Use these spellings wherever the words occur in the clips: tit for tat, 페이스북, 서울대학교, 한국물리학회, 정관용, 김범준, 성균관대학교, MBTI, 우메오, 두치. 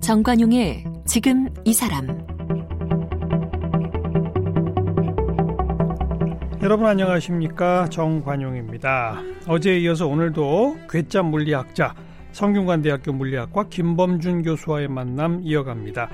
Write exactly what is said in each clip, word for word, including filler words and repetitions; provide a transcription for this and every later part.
정관용의 지금 이 사람. 여러분 안녕하십니까? 정관용입니다. 어제에 이어서 오늘도 괴짜 물리학자 성균관대학교 물리학과 김범준 교수와의 만남 이어갑니다.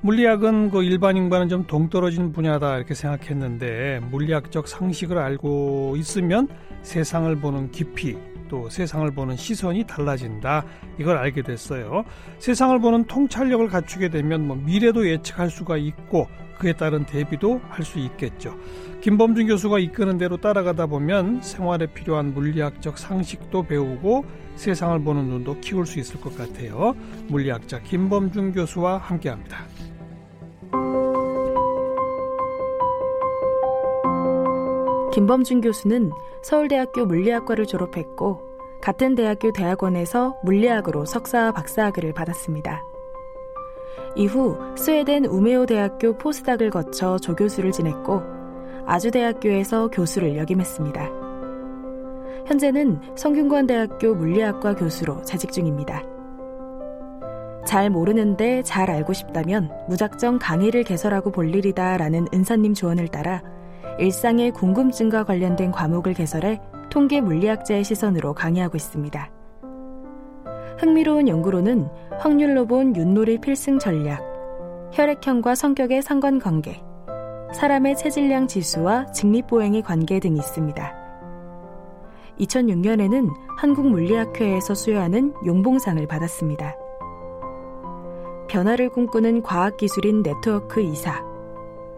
물리학은 그 일반인과는 좀 동떨어진 분야다 이렇게 생각했는데, 물리학적 상식을 알고 있으면 세상을 보는 깊이, 또 세상을 보는 시선이 달라진다, 이걸 알게 됐어요. 세상을 보는 통찰력을 갖추게 되면 뭐 미래도 예측할 수가 있고 그에 따른 대비도 할 수 있겠죠. 김범준 교수가 이끄는 대로 따라가다 보면 생활에 필요한 물리학적 상식도 배우고 세상을 보는 눈도 키울 수 있을 것 같아요. 물리학자 김범준 교수와 함께합니다. 김범준 교수는 서울대학교 물리학과를 졸업했고 같은 대학교 대학원에서 물리학으로 석사와 박사학위를 받았습니다. 이후 스웨덴 우메오 대학교 포스닥을 거쳐 조교수를 지냈고 아주대학교에서 교수를 역임했습니다. 현재는 성균관대학교 물리학과 교수로 재직 중입니다. 잘 모르는데 잘 알고 싶다면 무작정 강의를 개설하고 볼 일이다 라는 은사님 조언을 따라 일상의 궁금증과 관련된 과목을 개설해 통계 물리학자의 시선으로 강의하고 있습니다. 흥미로운 연구로는 확률로 본 윷놀이 필승 전략, 혈액형과 성격의 상관관계, 사람의 체질량 지수와 직립보행의 관계 등이 있습니다. 이천육 년에는 한국물리학회에서 수여하는 용봉상을 받았습니다. 변화를 꿈꾸는 과학기술인 네트워크 이사,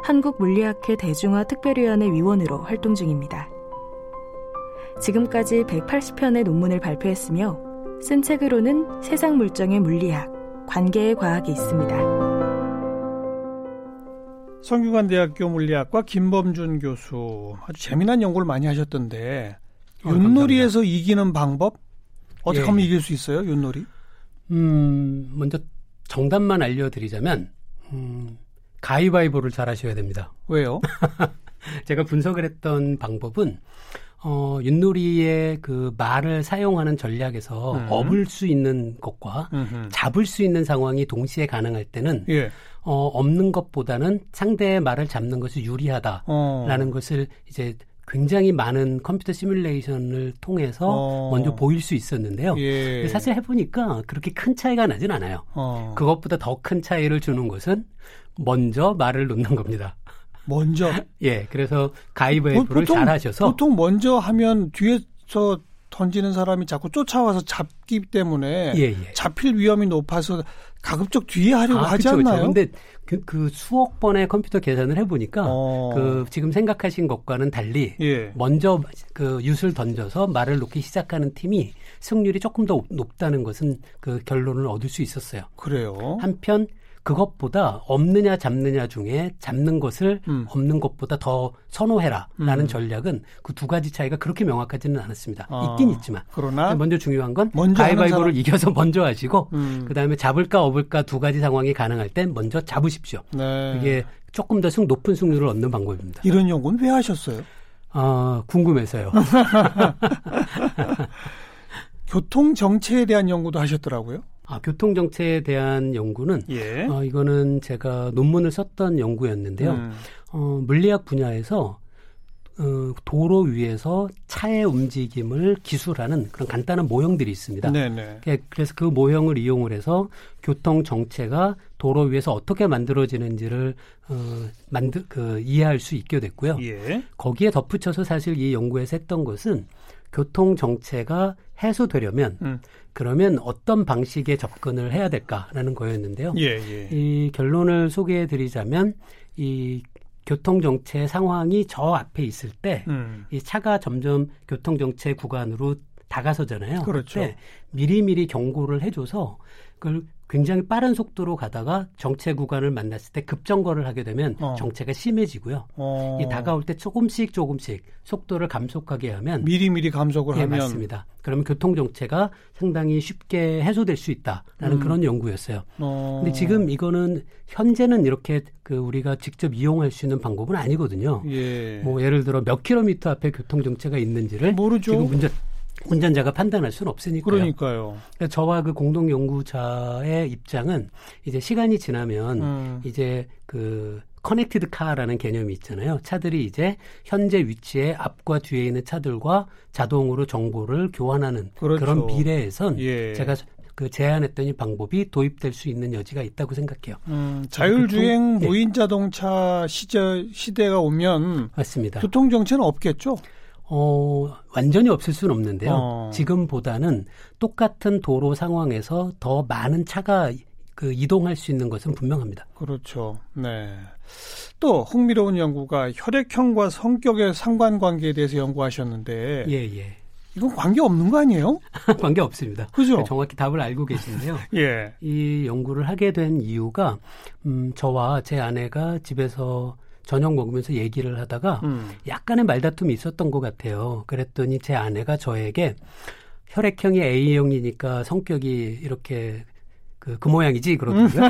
한국물리학회 대중화 특별위원회 위원으로 활동 중입니다. 지금까지 백팔십 편의 논문을 발표했으며 쓴 책으로는 세상 물정의 물리학, 관계의 과학이 있습니다. 성균관대학교 물리학과 김범준 교수, 아주 재미난 연구를 많이 하셨던데, 어, 윷놀이에서 이기는 방법? 어떻게 예. 하면 이길 수 있어요, 윷놀이? 음, 먼저 정답만 알려드리자면 음, 가위바위보를 잘 하셔야 됩니다. 왜요? 제가 분석을 했던 방법은 어, 윷놀이의 그 말을 사용하는 전략에서 음. 업을 수 있는 것과 음흠. 잡을 수 있는 상황이 동시에 가능할 때는 예. 어, 없는 것보다는 상대의 말을 잡는 것이 유리하다라는 어. 것을 이제 굉장히 많은 컴퓨터 시뮬레이션을 통해서 어. 먼저 보일 수 있었는데요. 예. 사실 해보니까 그렇게 큰 차이가 나진 않아요. 어. 그것보다 더 큰 차이를 주는 것은 먼저 말을 놓는 겁니다. 먼저? 예, 그래서 가위바위보를 잘 하셔서. 보통 먼저 하면 뒤에서 던지는 사람이 자꾸 쫓아와서 잡기 때문에 예, 예. 잡힐 위험이 높아서 가급적 뒤에 하려고 아, 하지 그쵸, 않나요? 그런데 그, 그 수억 번의 컴퓨터 계산을 해보니까 어. 그 지금 생각하신 것과는 달리 예. 먼저 그 윷을 던져서 말을 놓기 시작하는 팀이 승률이 조금 더 높다는 것은 그 결론을 얻을 수 있었어요. 그래요. 한편 그것보다 없느냐 잡느냐 중에 잡는 것을 음. 없는 것보다 더 선호해라라는 음. 전략은 그 두 가지 차이가 그렇게 명확하지는 않았습니다. 아, 있긴 있지만. 그러나 먼저 중요한 건 먼저 가위바위보를 이겨서 먼저 하시고 음. 그다음에 잡을까 업을까 두 가지 상황이 가능할 땐 먼저 잡으십시오. 네. 그게 조금 더 승, 높은 승률을 얻는 방법입니다. 이런 연구는 왜 하셨어요? 어, 궁금해서요. 교통정체에 대한 연구도 하셨더라고요. 아, 교통정체에 대한 연구는 예. 어, 이거는 제가 논문을 썼던 연구였는데요. 음. 어, 물리학 분야에서 어, 도로 위에서 차의 움직임을 기술하는 그런 간단한 모형들이 있습니다. 네네. 그래서 그 모형을 이용을 해서 교통정체가 도로 위에서 어떻게 만들어지는지를 어, 만드, 그, 이해할 수 있게 됐고요. 예. 거기에 덧붙여서 사실 이 연구에서 했던 것은 교통정체가 해소되려면 음. 그러면 어떤 방식의 접근을 해야 될까라는 거였는데요. 예, 예. 이 결론을 소개해드리자면 이 교통정체 상황이 저 앞에 있을 때 이 음. 차가 점점 교통정체 구간으로 다가서잖아요. 그렇죠. 미리미리 경고를 해줘서 그걸 굉장히 빠른 속도로 가다가 정체 구간을 만났을 때 급정거를 하게 되면 어. 정체가 심해지고요. 어. 이 다가올 때 조금씩 조금씩 속도를 감속하게 하면 미리미리 감속을 예, 하면. 맞습니다. 그러면 교통정체가 상당히 쉽게 해소될 수 있다라는 음. 그런 연구였어요. 어. 근데 지금 이거는 현재는 이렇게 그 우리가 직접 이용할 수 있는 방법은 아니거든요. 예. 뭐 예를 들어 몇 킬로미터 앞에 교통정체가 있는지를 모르죠. 지금 운전 운전자가 판단할 수는 없으니까요. 그러니까요. 그러니까 저와 그 공동 연구자의 입장은 이제 시간이 지나면 음. 이제 그 커넥티드 카라는 개념이 있잖아요. 차들이 이제 현재 위치에 앞과 뒤에 있는 차들과 자동으로 정보를 교환하는 그렇죠. 그런 미래에선 예. 제가 그 제안했던 이 방법이 도입될 수 있는 여지가 있다고 생각해요. 음, 자율주행 교통, 무인 자동차 네. 시절 시대가 오면 맞습니다. 교통 정체는 없겠죠. 어, 완전히 없을 수는 없는데요. 어. 지금보다는 똑같은 도로 상황에서 더 많은 차가 그 이동할 수 있는 것은 분명합니다. 그렇죠. 네. 또 흥미로운 연구가 혈액형과 성격의 상관관계에 대해서 연구하셨는데 예, 예. 이건 관계없는 거 아니에요? 관계없습니다. 그죠? 정확히 답을 알고 계시는데요. 예. 이 연구를 하게 된 이유가 음, 저와 제 아내가 집에서 저녁 먹으면서 얘기를 하다가 음. 약간의 말다툼이 있었던 것 같아요. 그랬더니 제 아내가 저에게 혈액형이 에이형이니까 성격이 이렇게 그, 그 모양이지 그러더라고요.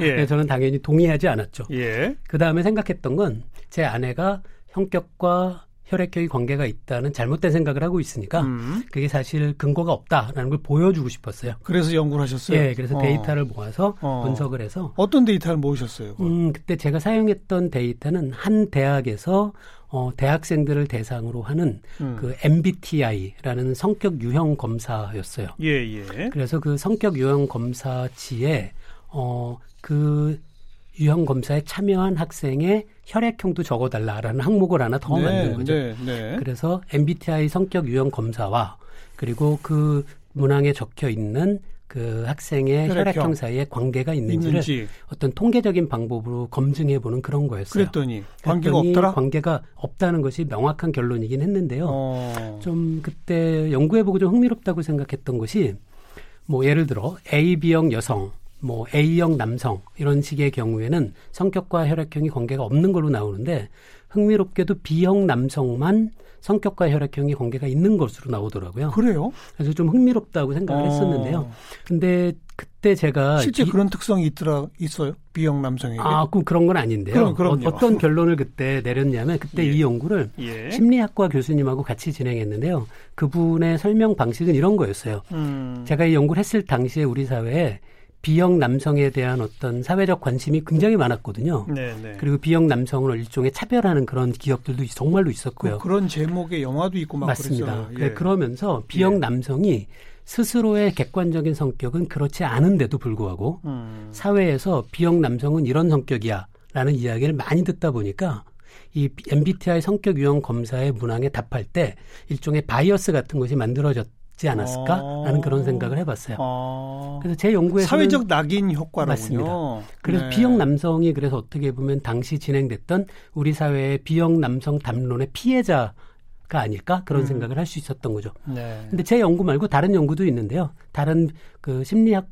예. 저는 당연히 동의하지 않았죠. 예. 그 다음에 생각했던 건 제 아내가 성격과 혈액형이 관계가 있다는 잘못된 생각을 하고 있으니까 음. 그게 사실 근거가 없다라는 걸 보여주고 싶었어요. 그래서 연구를 하셨어요? 예, 그래서 어. 데이터를 모아서 어. 분석을 해서. 어떤 데이터를 모으셨어요? 음, 그때 제가 사용했던 데이터는 한 대학에서 어, 대학생들을 대상으로 하는 음. 그 엠비티아이라는 성격 유형 검사였어요. 예, 예. 그래서 그 성격 유형 검사지에 어, 그 유형 검사에 참여한 학생의 혈액형도 적어달라라는 항목을 하나 더 네, 만든 거죠. 네, 네. 그래서 엠비티아이 성격 유형 검사와 그리고 그 문항에 적혀 있는 그 학생의 혈액형, 혈액형 사이에 관계가 있는지를 있는지. 어떤 통계적인 방법으로 검증해보는 그런 거였어요. 그랬더니 관계가 그랬더니 없더라? 관계가 없다는 것이 명확한 결론이긴 했는데요. 어. 좀 그때 연구해보고 좀 흥미롭다고 생각했던 것이 뭐 예를 들어 에이비형 여성 뭐 A형 남성 이런 식의 경우에는 성격과 혈액형이 관계가 없는 걸로 나오는데 흥미롭게도 B형 남성만 성격과 혈액형이 관계가 있는 것으로 나오더라고요. 그래요? 그래서 좀 흥미롭다고 생각을 어. 했었는데요. 근데 그때 제가 실제 이, 그런 특성이 있더라 있어요? B형 남성에게? 아, 그럼 그런 건 아닌데요. 그럼, 어, 어떤 결론을 그때 내렸냐면 그때 예. 이 연구를 예. 심리학과 교수님하고 같이 진행했는데요. 그분의 설명 방식은 이런 거였어요. 음. 제가 이 연구를 했을 당시에 우리 사회에 B형 남성에 대한 어떤 사회적 관심이 굉장히 많았거든요. 네네. 그리고 B형 남성을 일종의 차별하는 그런 기억들도 정말로 있었고요. 그런 제목의 영화도 있고 막 맞습니다. 그랬어요. 예. 그러면서 B형 예. 남성이 스스로의 객관적인 성격은 그렇지 않은데도 불구하고 음. 사회에서 B형 남성은 이런 성격이야 라는 이야기를 많이 듣다 보니까 이 엠비티아이 성격 유형 검사의 문항에 답할 때 일종의 바이어스 같은 것이 만들어졌다. 지 않았을까라는 아~ 그런 생각을 해봤어요. 아~ 그래서 제 연구에서는 사회적 낙인 효과라고요. 맞습니다. 그래서 네. B형 남성이 그래서 어떻게 보면 당시 진행됐던 우리 사회의 B형 남성 담론의 피해자가 아닐까 그런 음. 생각을 할 수 있었던 거죠. 그런데 네. 제 연구 말고 다른 연구도 있는데요. 다른 그 심리학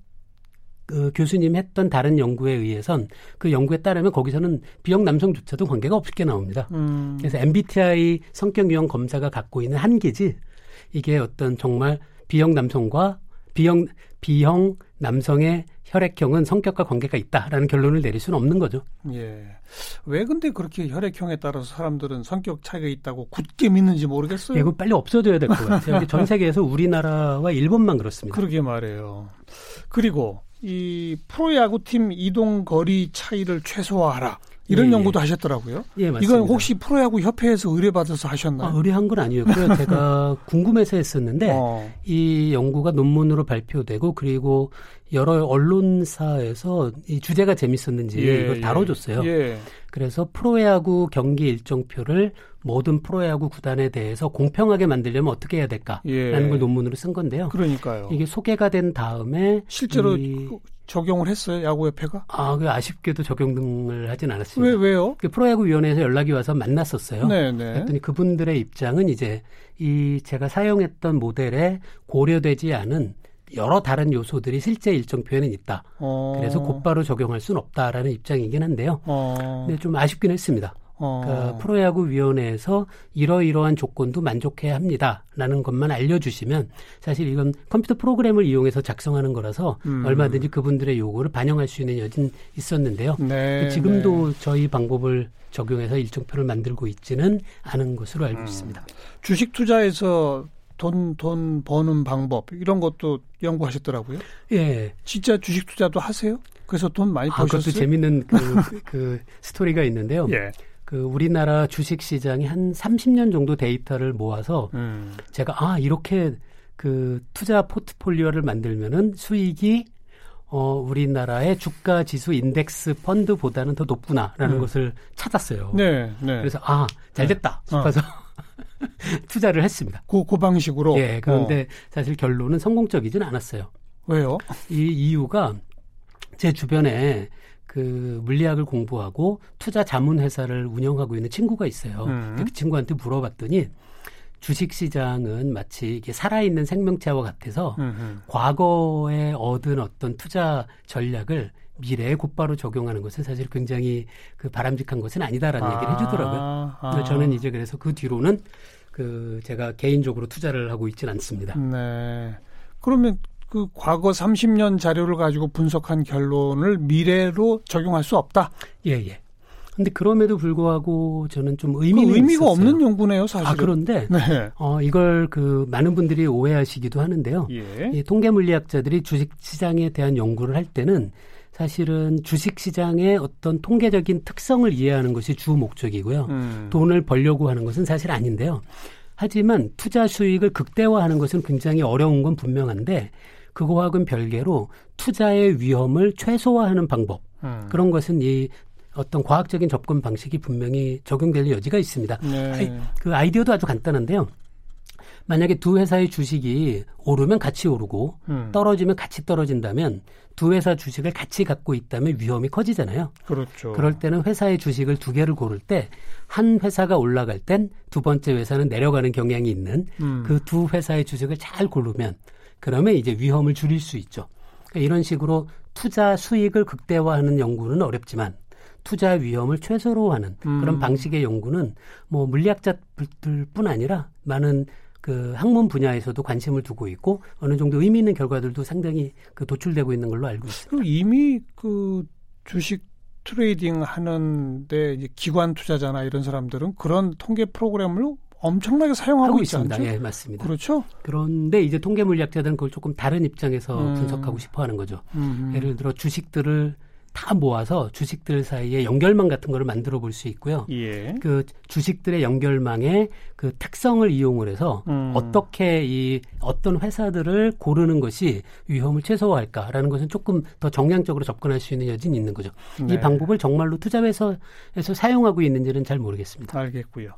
그 교수님 했던 다른 연구에 의해선 그 연구에 따르면 거기서는 B형 남성조차도 관계가 없게 나옵니다. 음. 그래서 엠비티아이 성격 유형 검사가 갖고 있는 한계지. 이게 어떤 정말 B형 남성과 B형, B형 남성의 혈액형은 성격과 관계가 있다라는 결론을 내릴 수는 없는 거죠. 예. 왜 근데 그렇게 혈액형에 따라서 사람들은 성격 차이가 있다고 굳게 믿는지 모르겠어요. 예, 이거 빨리 없어져야 될 것 같아요. 전 세계에서 우리나라와 일본만 그렇습니다. 그러게 말이에요. 그리고 이 프로야구팀 이동 거리 차이를 최소화하라. 이런 예, 연구도 예. 하셨더라고요. 예, 맞습니다. 이건 혹시 프로야구 협회에서 의뢰받아서 하셨나요? 아, 의뢰한 건 아니었고요. 제가 궁금해서 했었는데 어. 이 연구가 논문으로 발표되고 그리고 여러 언론사에서 이 주제가 재밌었는지 예, 이걸 다뤄줬어요. 예. 그래서 프로야구 경기 일정표를 모든 프로야구 구단에 대해서 공평하게 만들려면 어떻게 해야 될까라는 예. 걸 논문으로 쓴 건데요. 그러니까요. 이게 소개가 된 다음에 실제로 이... 적용을 했어요, 야구협회가? 아, 그 아쉽게도 적용을 하진 않았습니다. 왜, 왜요? 그 프로야구위원회에서 연락이 와서 만났었어요. 네네. 그랬더니 그분들의 입장은 이제 이 제가 사용했던 모델에 고려되지 않은 여러 다른 요소들이 실제 일정표에는 있다. 어. 그래서 곧바로 적용할 수는 없다라는 입장이긴 한데요. 어. 근데 좀 아쉽긴 했습니다. 어. 그러니까 프로야구위원회에서 이러이러한 조건도 만족해야 합니다라는 것만 알려주시면 사실 이건 컴퓨터 프로그램을 이용해서 작성하는 거라서 음. 얼마든지 그분들의 요구를 반영할 수 있는 여지는 있었는데요. 네, 지금도 네. 저희 방법을 적용해서 일정표를 만들고 있지는 않은 것으로 알고 음. 있습니다. 주식 투자에서 돈, 돈 버는 방법 이런 것도 연구하셨더라고요. 예, 진짜 주식 투자도 하세요? 그래서 돈 많이 버셨어요? 아, 그것도 재밌는 그, 그 스토리가 있는데요. 예. 그 우리나라 주식 시장이 한 삼십 년 정도 데이터를 모아서 음. 제가 아 이렇게 그 투자 포트폴리오를 만들면은 수익이 어 우리나라의 주가 지수 인덱스 펀드보다는 더 높구나라는 음. 것을 찾았어요. 네, 네. 그래서 아 잘됐다 네. 싶어서 어. 투자를 했습니다. 그, 그 방식으로. 예. 그런데 어. 사실 결론은 성공적이진 않았어요. 왜요? 이 이유가 제 주변에 그 물리학을 공부하고 투자 자문 회사를 운영하고 있는 친구가 있어요. 음. 그 친구한테 물어봤더니 주식 시장은 마치 이게 살아있는 생명체와 같아서 음. 과거에 얻은 어떤 투자 전략을 미래에 곧바로 적용하는 것은 사실 굉장히 그 바람직한 것은 아니다라는 아, 얘기를 해주더라고요. 아. 저는 이제 그래서 그 뒤로는 그 제가 개인적으로 투자를 하고 있지는 않습니다. 네. 그러면 그 과거 삼십 년 자료를 가지고 분석한 결론을 미래로 적용할 수 없다. 예, 예. 근데 그럼에도 불구하고 저는 좀 의미는 그 의미가 있었어요. 없는 연구네요, 사실은. 아, 그런데 네. 어, 이걸 그 많은 분들이 오해하시기도 하는데요. 예. 이 통계 물리학자들이 주식 시장에 대한 연구를 할 때는 사실은 주식 시장의 어떤 통계적인 특성을 이해하는 것이 주 목적이고요. 음. 돈을 벌려고 하는 것은 사실 아닌데요. 하지만 투자 수익을 극대화하는 것은 굉장히 어려운 건 분명한데 그거하고는 별개로 투자의 위험을 최소화하는 방법 음. 그런 것은 이 어떤 과학적인 접근 방식이 분명히 적용될 여지가 있습니다. 네. 아이, 그 아이디어도 아주 간단한데요. 만약에 두 회사의 주식이 오르면 같이 오르고 음. 떨어지면 같이 떨어진다면 두 회사 주식을 같이 갖고 있다면 위험이 커지잖아요. 그렇죠. 그럴 때는 회사의 주식을 두 개를 고를 때 한 회사가 올라갈 땐 두 번째 회사는 내려가는 경향이 있는 음. 그 두 회사의 주식을 잘 고르면 그러면 이제 위험을 줄일 수 있죠. 그러니까 이런 식으로 투자 수익을 극대화하는 연구는 어렵지만 투자 위험을 최소로 하는 그런 음. 방식의 연구는 뭐 물리학자들뿐 아니라 많은 그 학문 분야에서도 관심을 두고 있고 어느 정도 의미 있는 결과들도 상당히 그 도출되고 있는 걸로 알고 있습니다. 이미 그 주식 트레이딩 하는데 이제 기관 투자자나 이런 사람들은 그런 통계 프로그램을 엄청나게 사용하고 있습니다. 예, 맞습니다. 그렇죠. 그런데 이제 통계 물리학자들은 그걸 조금 다른 입장에서 음. 분석하고 싶어하는 거죠. 음. 예를 들어 주식들을 다 모아서 주식들 사이에 연결망 같은 거를 만들어 볼 수 있고요. 예. 그 주식들의 연결망의 그 특성을 이용을 해서 음. 어떻게 이 어떤 회사들을 고르는 것이 위험을 최소화할까라는 것은 조금 더 정량적으로 접근할 수 있는 여지는 있는 거죠. 네. 이 방법을 정말로 투자회사에서 사용하고 있는지는 잘 모르겠습니다. 알겠고요.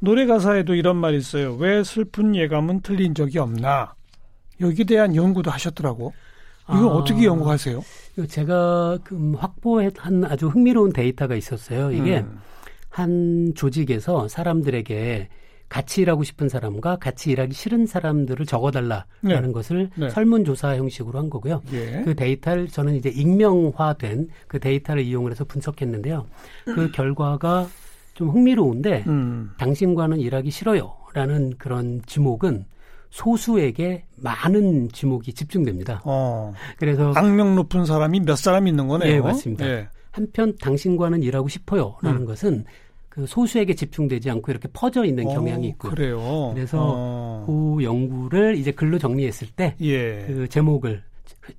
노래 가사에도 이런 말이 있어요. 왜 슬픈 예감은 틀린 적이 없나. 여기에 대한 연구도 하셨더라고. 이거 아, 어떻게 연구하세요? 제가 확보한 아주 흥미로운 데이터가 있었어요. 이게 음. 한 조직에서 사람들에게 같이 일하고 싶은 사람과 같이 일하기 싫은 사람들을 적어달라라는 네. 것을 네. 설문조사 형식으로 한 거고요. 예. 그 데이터를 저는 이제 익명화된 그 데이터를 이용을 해서 분석했는데요. 그 결과가 좀 흥미로운데 음. 당신과는 일하기 싫어요라는 그런 지목은 소수에게 많은 지목이 집중됩니다. 어, 그래서 악명 높은 사람이 몇 사람 있는 거네요. 예, 맞습니다. 예. 한편 당신과는 일하고 싶어요라는 음. 것은 그 소수에게 집중되지 않고 이렇게 퍼져 있는 경향이 있고. 그래요. 그래서 어. 그 연구를 이제 글로 정리했을 때 예. 그 제목을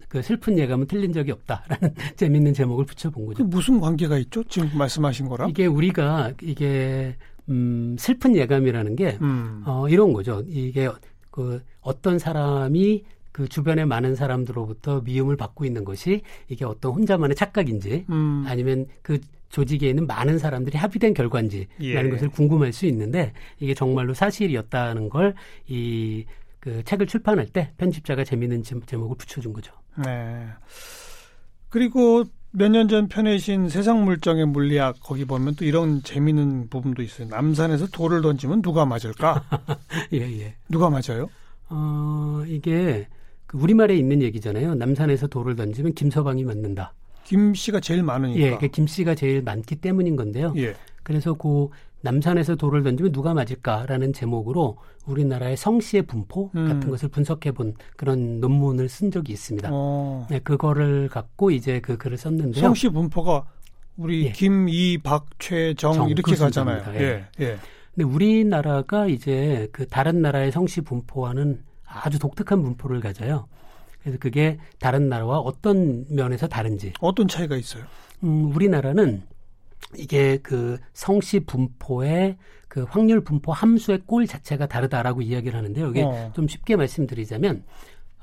그 슬픈 예감은 틀린 적이 없다라는 재미있는 제목을 붙여본 거죠. 무슨 관계가 있죠? 지금 말씀하신 거랑? 이게 우리가 이게 음, 슬픈 예감이라는 게 음. 어, 이런 거죠. 이게 그 어떤 사람이 그 주변의 많은 사람들로부터 미움을 받고 있는 것이 이게 어떤 혼자만의 착각인지 음. 아니면 그 조직에 있는 많은 사람들이 합의된 결과인지라는 예. 것을 궁금할 수 있는데 이게 정말로 사실이었다는 걸 이 그 책을 출판할 때 편집자가 재미있는 제목을 붙여준 거죠. 네. 그리고 몇 년 전 펴내신 세상물정의 물리학 거기 보면 또 이런 재미있는 부분도 있어요. 남산에서 돌을 던지면 누가 맞을까? 예, 예. 누가 맞아요? 어, 이게 그 우리말에 있는 얘기잖아요. 남산에서 돌을 던지면 김서방이 맞는다. 김 씨가 제일 많으니까. 예, 그 김 씨가 제일 많기 때문인 건데요. 예. 그래서 그 남산에서 돌을 던지면 누가 맞을까라는 제목으로 우리나라의 성씨의 분포 음. 같은 것을 분석해본 그런 논문을 쓴 적이 있습니다. 어. 네, 그거를 갖고 이제 그 글을 썼는데요. 성씨 분포가 우리 예. 김, 이, 박, 최, 정, 정 이렇게 가잖아요. 예. 예. 예. 근데 우리나라가 이제 그 다른 나라의 성씨 분포와는 아주 독특한 분포를 가져요. 그래서 그게 다른 나라와 어떤 면에서 다른지. 어떤 차이가 있어요? 음, 우리나라는 이게 그 성씨 분포의 그 확률 분포 함수의 꼴 자체가 다르다라고 이야기를 하는데요. 이게 어. 좀 쉽게 말씀드리자면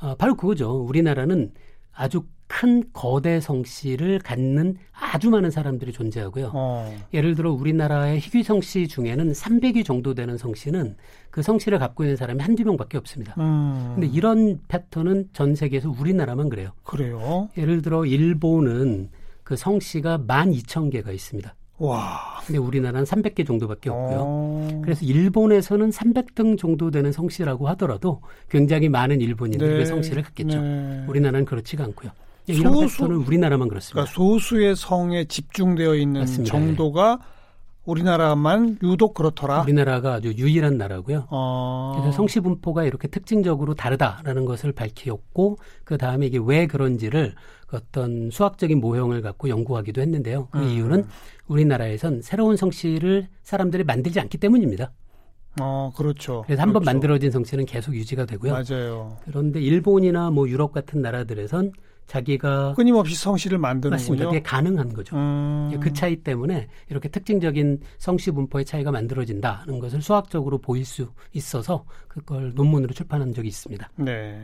어, 바로 그거죠. 우리나라는 아주 큰 거대 성씨를 갖는 아주 많은 사람들이 존재하고요. 어. 예를 들어 우리나라의 희귀 성씨 중에는 삼백 위 정도 되는 성씨는 그 성씨를 갖고 있는 사람이 한두 명밖에 없습니다. 그런데 음. 이런 패턴은 전 세계에서 우리나라만 그래요. 그래요? 예를 들어 일본은 그 성씨가 만 이천 개가 있습니다. 와. 근데 우리나라는 삼백 개 정도밖에 없고요. 어... 그래서 일본에서는 삼백 등 정도 되는 성씨라고 하더라도 굉장히 많은 일본인들의 네. 성씨를 갖겠죠. 네. 우리나라는 그렇지가 않고요. 이런 소수, 패턴은 우리나라만 그렇습니다. 그러니까 소수의 성에 집중되어 있는 맞습니다. 정도가 우리나라만 유독 그렇더라. 우리나라가 아주 유일한 나라고요. 어... 그래서 성씨 분포가 이렇게 특징적으로 다르다라는 것을 밝혔고 그 다음에 이게 왜 그런지를 어떤 수학적인 모형을 갖고 연구하기도 했는데요. 그 음. 이유는 우리나라에선 새로운 성씨를 사람들이 만들지 않기 때문입니다. 어, 그렇죠. 그래서 한번 그렇죠. 만들어진 성씨는 계속 유지가 되고요. 맞아요. 그런데 일본이나 뭐 유럽 같은 나라들에선 자기가 끊임없이 성씨를 만드는군요. 맞습니다. 그게 가능한 거죠. 음... 그 차이 때문에 이렇게 특징적인 성씨 분포의 차이가 만들어진다는 것을 수학적으로 보일 수 있어서 그걸 논문으로 출판한 적이 있습니다. 네,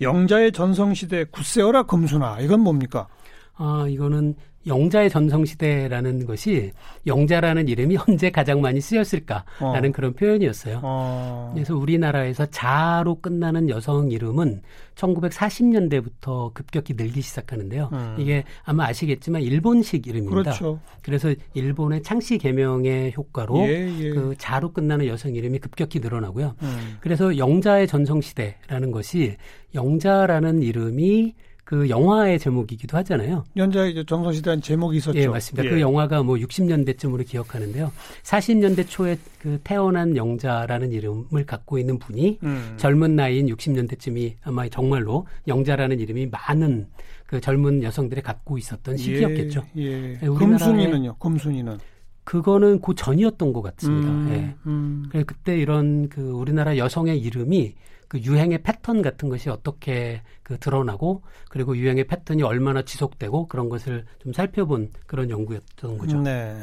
영자의 전성시대 굳세어라 금수나 이건 뭡니까? 아, 이거는 영자의 전성시대라는 것이 영자라는 이름이 언제 가장 많이 쓰였을까라는 어. 그런 표현이었어요. 어. 그래서 우리나라에서 자로 끝나는 여성 이름은 천구백사십 년대부터 급격히 늘기 시작하는데요. 음. 이게 아마 아시겠지만 일본식 이름입니다. 그렇죠. 그래서 일본의 창씨 개명의 효과로 예, 예. 그 자로 끝나는 여성 이름이 급격히 늘어나고요. 음. 그래서 영자의 전성시대라는 것이 영자라는 이름이 그 영화의 제목이기도 하잖아요. 연자의 전성시대라는 제목이 있었죠. 예, 맞습니다. 예. 그 영화가 뭐 육십 년대쯤으로 기억하는데요. 사십 년대 초에 그 태어난 영자라는 이름을 갖고 있는 분이 음. 젊은 나이인 육십 년대쯤이 아마 정말로 영자라는 이름이 많은 그 젊은 여성들이 갖고 있었던 시기였겠죠. 예, 예. 금순이는요? 금순이는? 그거는 그 전이었던 것 같습니다. 음, 예. 음. 그래서 그때 이런 그 우리나라 여성의 이름이 그 유행의 패턴 같은 것이 어떻게 그 드러나고 그리고 유행의 패턴이 얼마나 지속되고 그런 것을 좀 살펴본 그런 연구였던 거죠. 네.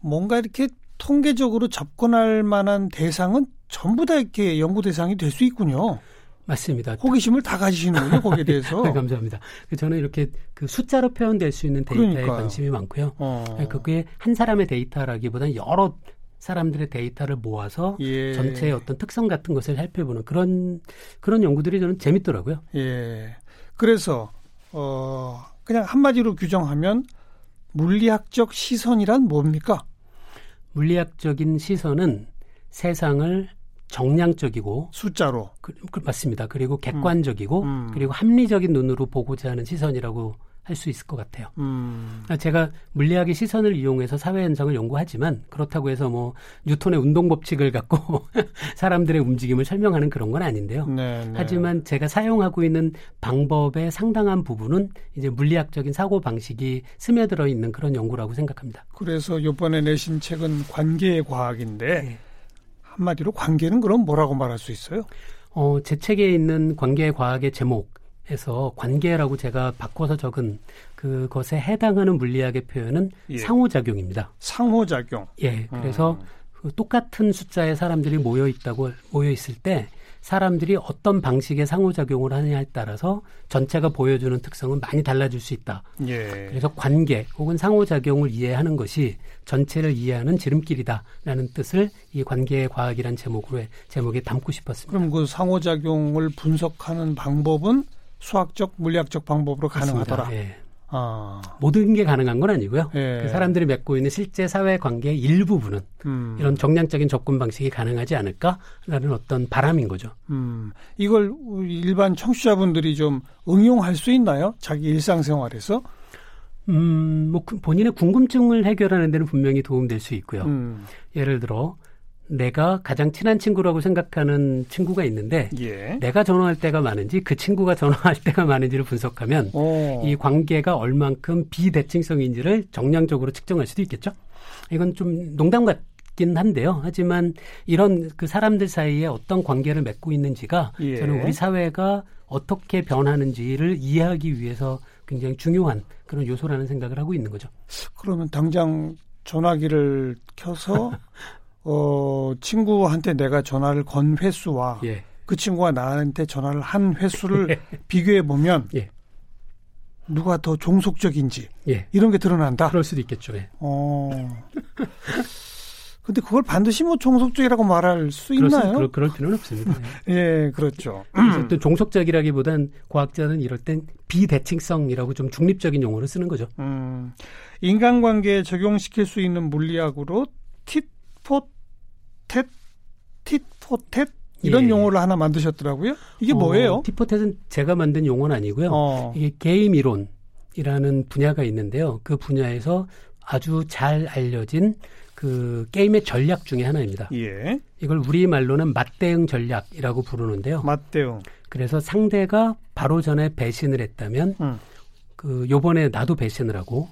뭔가 이렇게 통계적으로 접근할 만한 대상은 전부 다 이렇게 연구 대상이 될 수 있군요. 맞습니다. 호기심을 다 가지시는군요. 거기에 대해서. 네, 감사합니다. 저는 이렇게 그 숫자로 표현될 수 있는 데이터에 그러니까요. 관심이 많고요. 어. 그게 한 사람의 데이터라기보다는 여러 사람들의 데이터를 모아서 예. 전체의 어떤 특성 같은 것을 살펴보는 그런 그런 연구들이 저는 재밌더라고요. 예. 그래서 어, 그냥 한마디로 규정하면 물리학적 시선이란 뭡니까? 물리학적인 시선은 세상을 정량적이고 숫자로 그, 그, 맞습니다. 그리고 객관적이고 음. 음. 그리고 합리적인 눈으로 보고자 하는 시선이라고 할 수 있을 것 같아요. 음. 제가 물리학의 시선을 이용해서 사회 현상을 연구하지만 그렇다고 해서 뭐 뉴턴의 운동 법칙을 갖고 사람들의 움직임을 설명하는 그런 건 아닌데요. 네, 네. 하지만 제가 사용하고 있는 방법의 상당한 부분은 이제 물리학적인 사고 방식이 스며들어 있는 그런 연구라고 생각합니다. 그래서 이번에 내신 책은 관계의 과학인데 네. 한마디로 관계는 그럼 뭐라고 말할 수 있어요? 어, 제 책에 있는 관계의 과학의 제목 에서 관계라고 제가 바꿔서 적은 그것에 해당하는 물리학의 표현은 예. 상호작용입니다. 상호작용. 예. 그래서 음. 그 똑같은 숫자의 사람들이 모여 있다고 모여 있을 때 사람들이 어떤 방식의 상호작용을 하느냐에 따라서 전체가 보여주는 특성은 많이 달라질 수 있다. 예. 그래서 관계 혹은 상호작용을 이해하는 것이 전체를 이해하는 지름길이다라는 뜻을 이 관계의 과학이란 제목으로 제목에 담고 싶었습니다. 그럼 그 상호작용을 분석하는 방법은 수학적, 물리학적 방법으로 가능하더라. 예. 아. 모든 게 가능한 건 아니고요. 예. 그 사람들이 맺고 있는 실제 사회 관계의 일부분은 음. 이런 정량적인 접근 방식이 가능하지 않을까라는 어떤 바람인 거죠. 음. 이걸 일반 청취자분들이 좀 응용할 수 있나요? 자기 일상생활에서? 음, 뭐 본인의 궁금증을 해결하는 데는 분명히 도움될 수 있고요. 음. 예를 들어 내가 가장 친한 친구라고 생각하는 친구가 있는데 예. 내가 전화할 때가 많은지 그 친구가 전화할 때가 많은지를 분석하면 오. 이 관계가 얼만큼 비대칭성인지를 정량적으로 측정할 수도 있겠죠. 이건 좀 농담 같긴 한데요. 하지만 이런 그 사람들 사이에 어떤 관계를 맺고 있는지가 예. 저는 우리 사회가 어떻게 변하는지를 이해하기 위해서 굉장히 중요한 그런 요소라는 생각을 하고 있는 거죠. 그러면 당장 전화기를 켜서 어, 친구한테 내가 전화를 건 횟수와 예. 그 친구가 나한테 전화를 한 횟수를 예. 비교해보면 예. 누가 더 종속적인지 예. 이런 게 드러난다? 그럴 수도 있겠죠. 예. 어. 근데 그걸 반드시 뭐 종속적이라고 말할 수 있나요? 그럴, 그럴 필요는 없습니다. 예, 그렇죠. 그래서 또 종속적이라기보단 과학자는 이럴 땐 비대칭성이라고 좀 중립적인 용어를 쓰는 거죠. 음, 인간관계에 적용시킬 수 있는 물리학으로 tit for tat, tit for tat 이런 예. 용어를 하나 만드셨더라고요. 이게 뭐예요? 어, tit for tat은 제가 만든 용어는 아니고요. 어. 이게 게임 이론이라는 분야가 있는데요. 그 분야에서 아주 잘 알려진 그 게임의 전략 중에 하나입니다. 예. 이걸 우리말로는 맞대응 전략이라고 부르는데요. 맞대응. 그래서 상대가 바로 전에 배신을 했다면 음. 그 요번에 나도 배신을 하고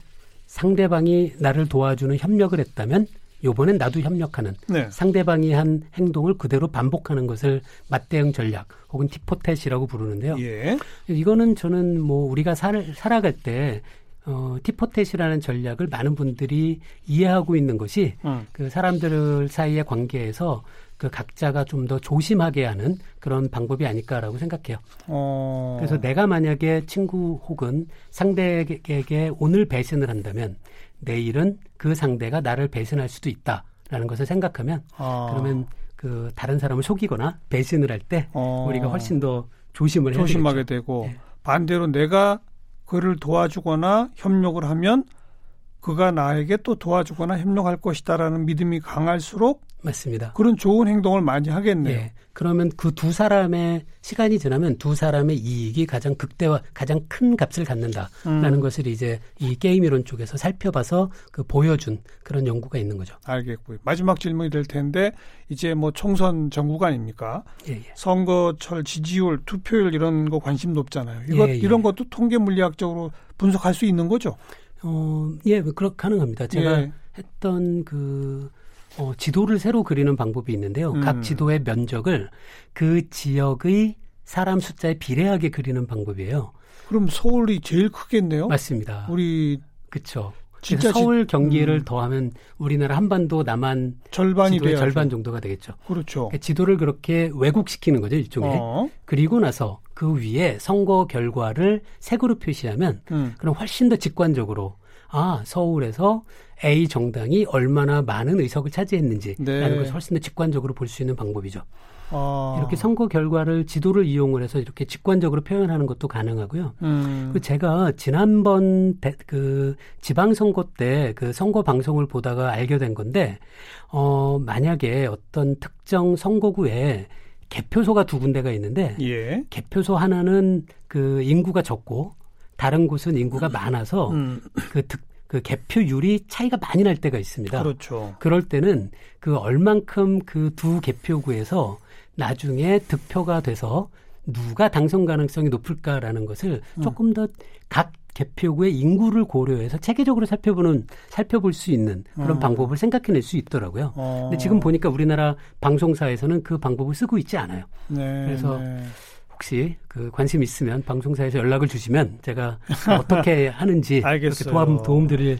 상대방이 나를 도와주는 협력을 했다면 요번엔 나도 협력하는 네. 상대방이 한 행동을 그대로 반복하는 것을 맞대응 전략 혹은 티포탯이라고 부르는데요. 예. 이거는 저는 뭐 우리가 살, 살아갈 때 어, 티포탯이라는 전략을 많은 분들이 이해하고 있는 것이 음. 그 사람들 사이의 관계에서 그 각자가 좀 더 조심하게 하는 그런 방법이 아닐까라고 생각해요. 어. 그래서 내가 만약에 친구 혹은 상대에게 오늘 배신을 한다면 내일은 그 상대가 나를 배신할 수도 있다라는 것을 생각하면 어. 그러면 그 다른 사람을 속이거나 배신을 할 때 어. 우리가 훨씬 더 조심을 해야 조심하게 되겠죠. 되고 네. 반대로 내가 그를 도와주거나 협력을 하면 그가 나에게 또 도와주거나 협력할 것이다라는 믿음이 강할수록 맞습니다. 그런 좋은 행동을 많이 하겠네요. 예, 그러면 그 두 사람의 시간이 지나면 두 사람의 이익이 가장 극대화, 가장 큰 값을 갖는다라는 음. 것을 이제 이 게임 이론 쪽에서 살펴봐서 그 보여준 그런 연구가 있는 거죠. 알겠고요. 마지막 질문이 될 텐데 이제 뭐 총선 정국 아닙니까? 예, 예. 선거철 지지율, 투표율 이런 거 관심 높잖아요. 이것 예, 예. 이런 것도 통계 물리학적으로 분석할 수 있는 거죠? 어, 예, 그렇게 가능합니다. 제가 예. 했던 그 어, 지도를 새로 그리는 방법이 있는데요. 음. 각 지도의 면적을 그 지역의 사람 숫자에 비례하게 그리는 방법이에요. 그럼 서울이 제일 크겠네요? 맞습니다. 우리 그렇죠. 진짜 서울 지... 경기를 음. 더하면 우리나라 한반도 남한 절반이 지도의 돼야죠. 절반 정도가 되겠죠. 그렇죠. 그러니까 지도를 그렇게 왜곡시키는 거죠, 일종의. 어. 그리고 나서 그 위에 선거 결과를 색으로 표시하면 음. 그럼 훨씬 더 직관적으로 아, 서울에서 A 정당이 얼마나 많은 의석을 차지했는지라는 네. 것을 훨씬 더 직관적으로 볼 수 있는 방법이죠. 아. 이렇게 선거 결과를 지도를 이용을 해서 이렇게 직관적으로 표현하는 것도 가능하고요. 음. 제가 지난번 대, 그 지방선거 때 그 선거 방송을 보다가 알게 된 건데 어, 만약에 어떤 특정 선거구에 개표소가 두 군데가 있는데 예. 개표소 하나는 그 인구가 적고 다른 곳은 인구가 많아서 음. 그, 득, 그 개표율이 차이가 많이 날 때가 있습니다. 그렇죠. 그럴 때는 그 얼만큼 그 두 개표구에서 나중에 득표가 돼서 누가 당선 가능성이 높을까라는 것을 음. 조금 더 각 개표구의 인구를 고려해서 체계적으로 살펴보는, 살펴볼 수 있는 그런 음. 방법을 생각해낼 수 있더라고요. 어. 근데 지금 보니까 우리나라 방송사에서는 그 방법을 쓰고 있지 않아요. 네, 그래서 네. 혹시 그 관심 있으면 방송사에서 연락을 주시면 제가 어떻게 하는지 그렇게 도움, 도움 드릴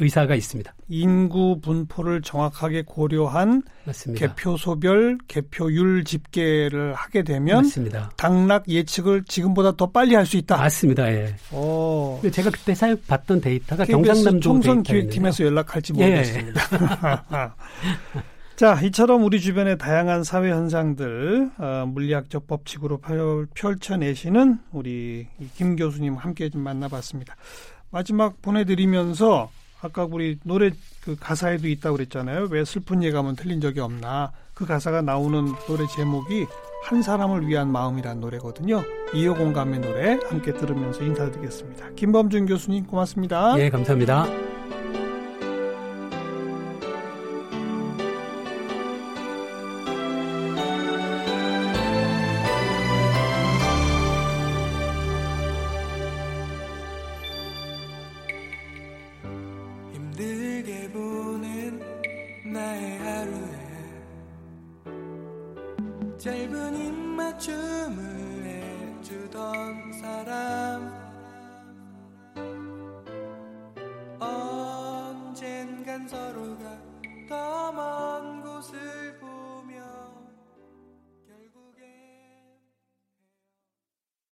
의사가 있습니다. 인구 분포를 정확하게 고려한 맞습니다. 개표소별 개표율 집계를 하게 되면 맞습니다. 당락 예측을 지금보다 더 빨리 할 수 있다. 맞습니다. 예. 오. 제가 그때 봤던 데이터가 경상남도 총선 기획팀에서 연락할지 모르겠습니다. 예. 자, 이처럼 우리 주변의 다양한 사회 현상들 어, 물리학적 법칙으로 펼쳐내시는 우리 김 교수님 함께 좀 만나봤습니다. 마지막 보내드리면서 아까 우리 노래 그 가사에도 있다고 그랬잖아요. 왜 슬픈 예감은 틀린 적이 없나. 그 가사가 나오는 노래 제목이 한 사람을 위한 마음이란 노래거든요. 이어공감의 노래 함께 들으면서 인사드리겠습니다. 김범준 교수님 고맙습니다. 예, 감사합니다. 언젠간 서로가 더 멀